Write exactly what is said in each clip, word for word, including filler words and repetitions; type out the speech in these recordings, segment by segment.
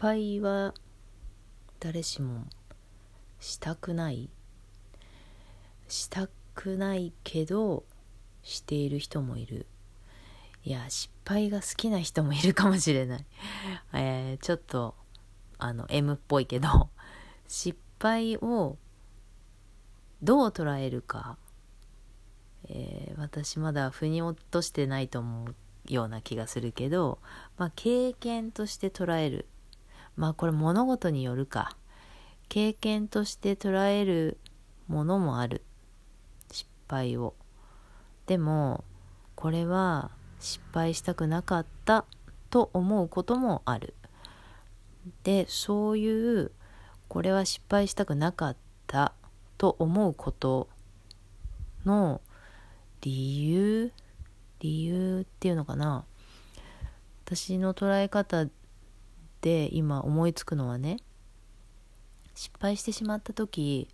敗は誰しもしたくないしたくないけどしている人もいる。いや、失敗が好きな人もいるかもしれない、えー、ちょっとあの M っぽいけど失敗をどう捉えるか、えー、私まだ腑に落としてないと思うような気がするけど、まあ、経験として捉える、まあこれ物事によるか、経験として捉えるものもある、失敗を。でもこれは失敗したくなかったと思うこともある。で、そういうこれは失敗したくなかったと思うことの理由理由っていうのかな、私の捉え方で今思いつくのはね、失敗してしまった時、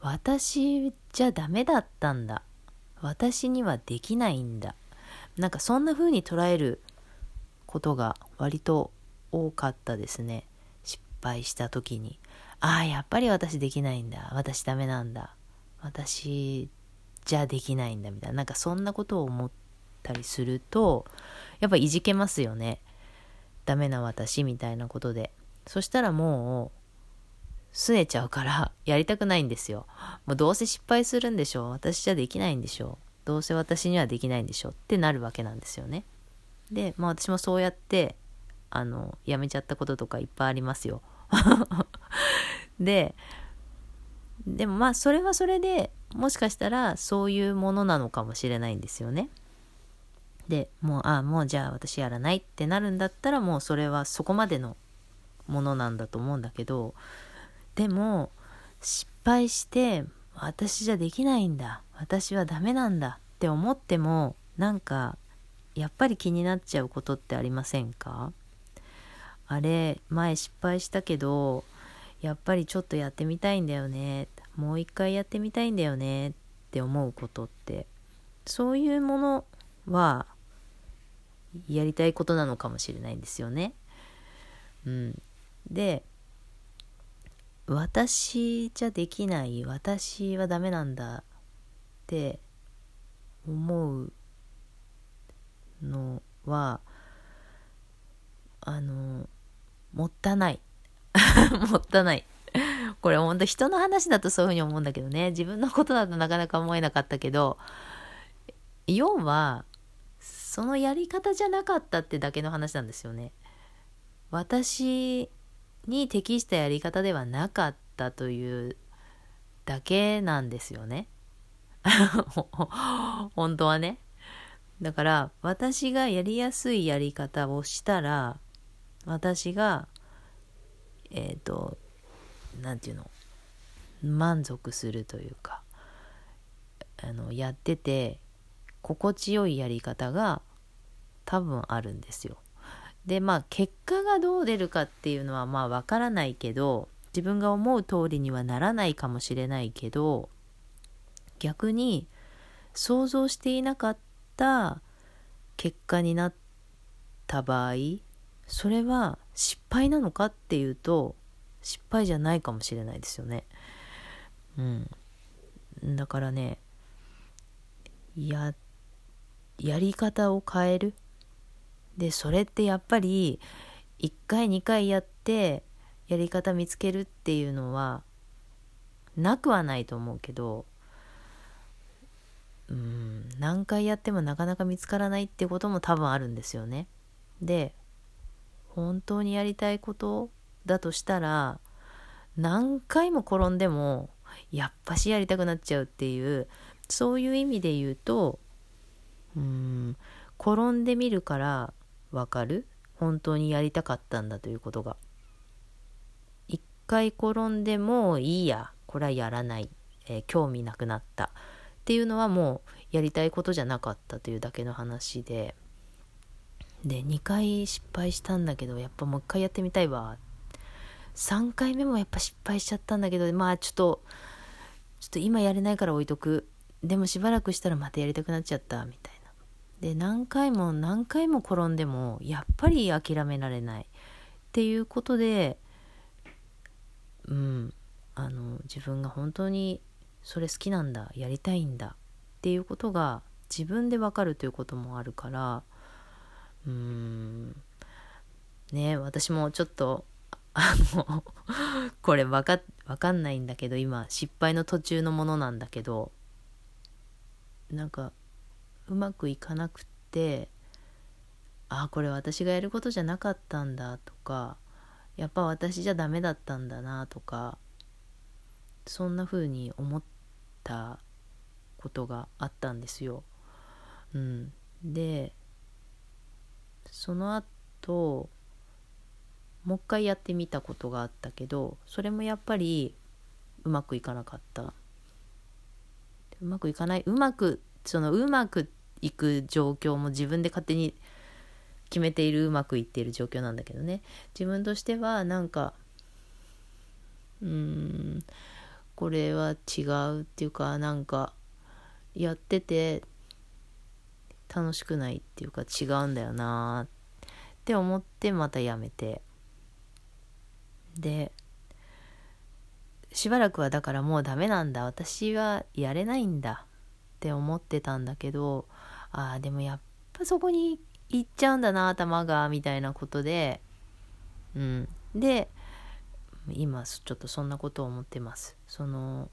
私じゃダメだったんだ、私にはできないんだ、なんかそんな風に捉えることが割と多かったですね。失敗した時に、ああやっぱり私できないんだ、私ダメなんだ、私じゃできないんだみたいな、なんかそんなことを思ったりするとやっぱいじけますよね、ダメな私みたいなことで。そしたらもう拗ねちゃうからやりたくないんですよ。もうどうせ失敗するんでしょう、私じゃできないんでしょう、どうせ私にはできないんでしょうってなるわけなんですよね。で、まあ私もそうやってあのやめちゃったこととかいっぱいありますよで、でもまあそれはそれでもしかしたらそういうものなのかもしれないんですよね。で、もうああもうじゃあ私やらないってなるんだったらもうそれはそこまでのものなんだと思うんだけど、でも失敗して私じゃできないんだ、私はダメなんだって思ってもなんかやっぱり気になっちゃうことってありませんか？あれ前失敗したけどやっぱりちょっとやってみたいんだよね、もう一回やってみたいんだよねって思うことって、そういうものはやりたいことなのかもしれないんですよね。うん、で、私じゃできない、私はダメなんだって思うのはあのもったいないもったいないこれ本当人の話だとそういうふうに思うんだけどね、自分のことだとなかなか思えなかったけど、要はそのやり方じゃなかったってだけの話なんですよね。私に適したやり方ではなかったというだけなんですよね本当はね。だから私がやりやすいやり方をしたら、私がえっとなんていうの、満足するというか、あのやってて心地よいやり方が多分あるんですよ。で、まあ結果がどう出るかっていうのはまあわからないけど、自分が思う通りにはならないかもしれないけど、逆に想像していなかった結果になった場合、それは失敗なのかっていうと失敗じゃないかもしれないですよね。うん、だからね、や、やり方を変える。で、それってやっぱりいっかいにかいやってやり方見つけるっていうのはなくはないと思うけど、うーん、何回やってもなかなか見つからないってことも多分あるんですよね。で、本当にやりたいことだとしたら何回も転んでもやっぱしやりたくなっちゃうっていう、そういう意味で言うと、うーん、転んでみるからわかる、本当にやりたかったんだということが。一回転んでもいいや、これはやらない、えー、興味なくなったっていうのはもうやりたいことじゃなかったというだけの話で、でにかい失敗したんだけどやっぱもういっかいやってみたいわ、さんかいめもやっぱ失敗しちゃったんだけど、まあちょっとちょっと今やれないから置いとく、でもしばらくしたらまたやりたくなっちゃったみたいな。で、何回も何回も転んでもやっぱり諦められないっっていうことで、うん、あの自分が本当にそれ好きなんだ、やりたいんだっていうことが自分で分かるということもあるから、うーん、ね、私もちょっとあのこれ分か、分かんないんだけど、今失敗の途中のものなんだけど、なんかうまくいかなくて、あ、これ私がやることじゃなかったんだとか、やっぱ私じゃダメだったんだなとか、そんな風に思ったことがあったんですよ。うん、でその後もう一回やってみたことがあったけど、それもやっぱりうまくいかなかった。うまくいかない、うまくそのうまくいく状況も自分で勝手に決めている、うまくいっている状況なんだけどね、自分としてはなんかうーんこれは違うっていうか、なんかやってて楽しくないっていうか、違うんだよなって思ってまたやめて、でしばらくはだからもうダメなんだ、私はやれないんだって思ってたんだけど、あーでもやっぱそこに行っちゃうんだな頭が、みたいなことで、うん、で今ちょっとそんなことを思ってます。その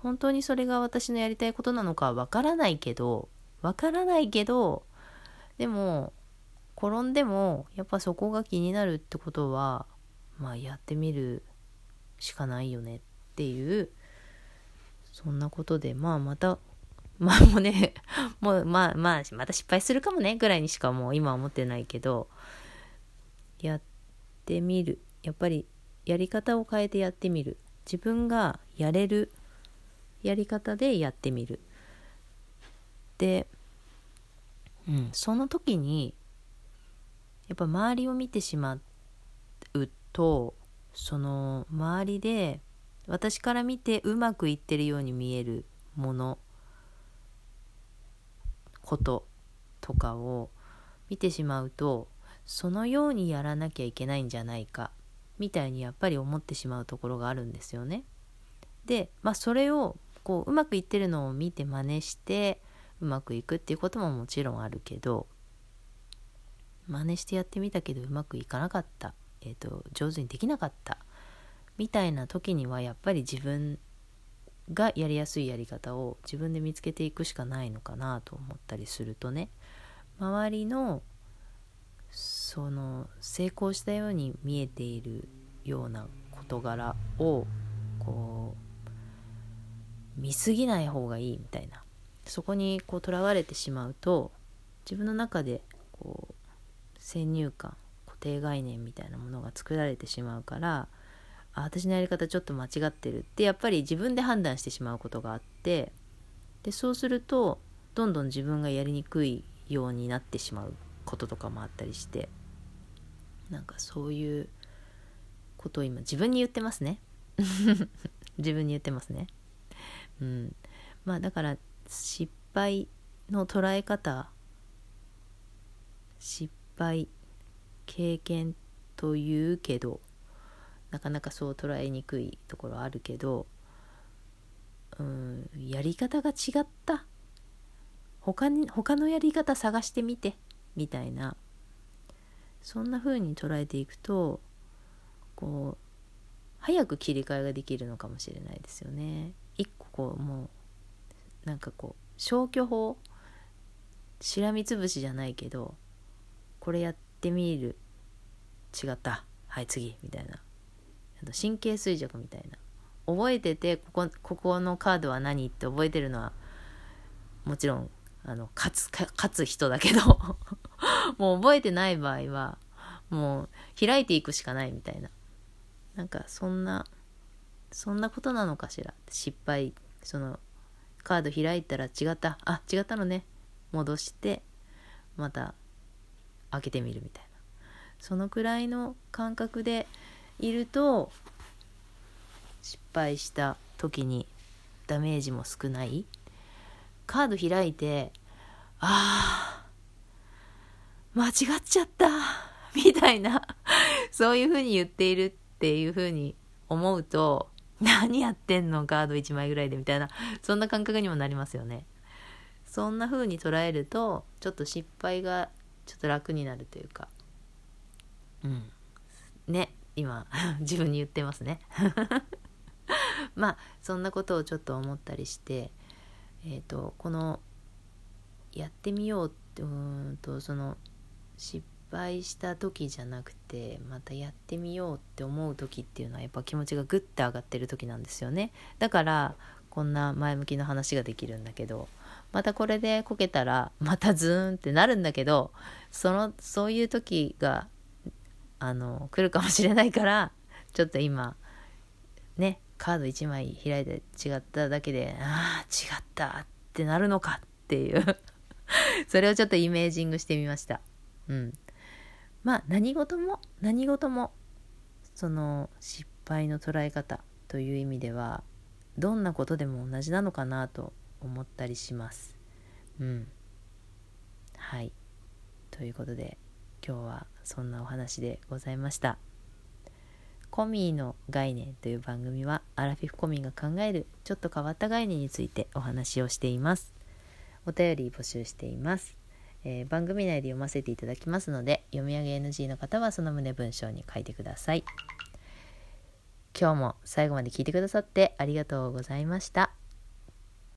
本当にそれが私のやりたいことなのかわからないけどわからないけどでも転んでもやっぱそこが気になるってことは、まあやってみるしかないよねっていう、そんなことで、まあまたまあもうねもうまあまあまた失敗するかもねぐらいにしかもう今は思ってないけど、やってみる、やっぱりやり方を変えてやってみる、自分がやれるやり方でやってみるで、うん、その時にやっぱ周りを見てしまうと、その周りで私から見てうまくいってるように見えるもの、こととかを見てしまうと、そのようにやらなきゃいけないんじゃないかみたいにやっぱり思ってしまうところがあるんですよね。で、まあ、それをこううまくいってるのを見て真似してうまくいくっていうことももちろんあるけど、真似してやってみたけどうまくいかなかった、えーと、上手にできなかったみたいな時にはやっぱり自分がやりやすいやり方を自分で見つけていくしかないのかなと思ったりするとね、周りのその成功したように見えているような事柄をこう見すぎない方がいいみたいな、そこにこうとらわれてしまうと自分の中でこう先入観、固定概念みたいなものが作られてしまうから、あ、私のやり方ちょっと間違ってるってやっぱり自分で判断してしまうことがあって、でそうするとどんどん自分がやりにくいようになってしまうこととかもあったりして、なんかそういうことを今自分に言ってますね自分に言ってますね、うん、まあだから失敗の捉え方、失敗経験というけどなかなかそう捉えにくいところあるけど、うん、やり方が違った、他に他のやり方探してみてみたいな、そんな風に捉えていくとこう早く切り替えができるのかもしれないですよね。一個こうもうなんかこう消去法、しらみつぶしじゃないけど、これやってみる、違った、はい次みたいな、神経衰弱みたいな、覚えててここ、ここのカードは何って覚えてるのはもちろんあの勝つ、勝つ人だけどもう覚えてない場合はもう開いていくしかないみたいな、なんかそんなそんなことなのかしら。失敗、そのカード開いたら違った、あ違ったのね、戻してまた開けてみるみたいな、そのくらいの感覚でいると失敗した時にダメージも少ない。カード開いて、ああ間違っちゃったみたいなそういうふうに言っているっていうふうに思うと、何やってんのカードいちまいぐらいでみたいな、そんな感覚にもなりますよね。そんな風に捉えるとちょっと失敗がちょっと楽になるというか、うんね、今自分に言ってますねまあそんなことをちょっと思ったりして、えーと、このやってみようってうーんとその失敗した時じゃなくて、またやってみようって思う時っていうのはやっぱ気持ちがグッて上がってる時なんですよね。だからこんな前向きな話ができるんだけど、またこれでこけたらまたズーンってなるんだけど、そのそういう時があの来るかもしれないから、ちょっと今ねカードいちまい開いて違っただけで、あー違ったってなるのかっていうそれをちょっとイメージングしてみました。うん、まあ何事も何事もその失敗の捉え方という意味ではどんなことでも同じなのかなと思ったりします。うん。はい。ということで今日はそんなお話でございました。コミーの概念という番組はアラフィフコミーが考えるちょっと変わった概念についてお話をしています。お便り募集しています。えー、番組内で読ませていただきますので、読み上げ エヌジー の方はその旨文章に書いてください。今日も最後まで聞いてくださってありがとうございました。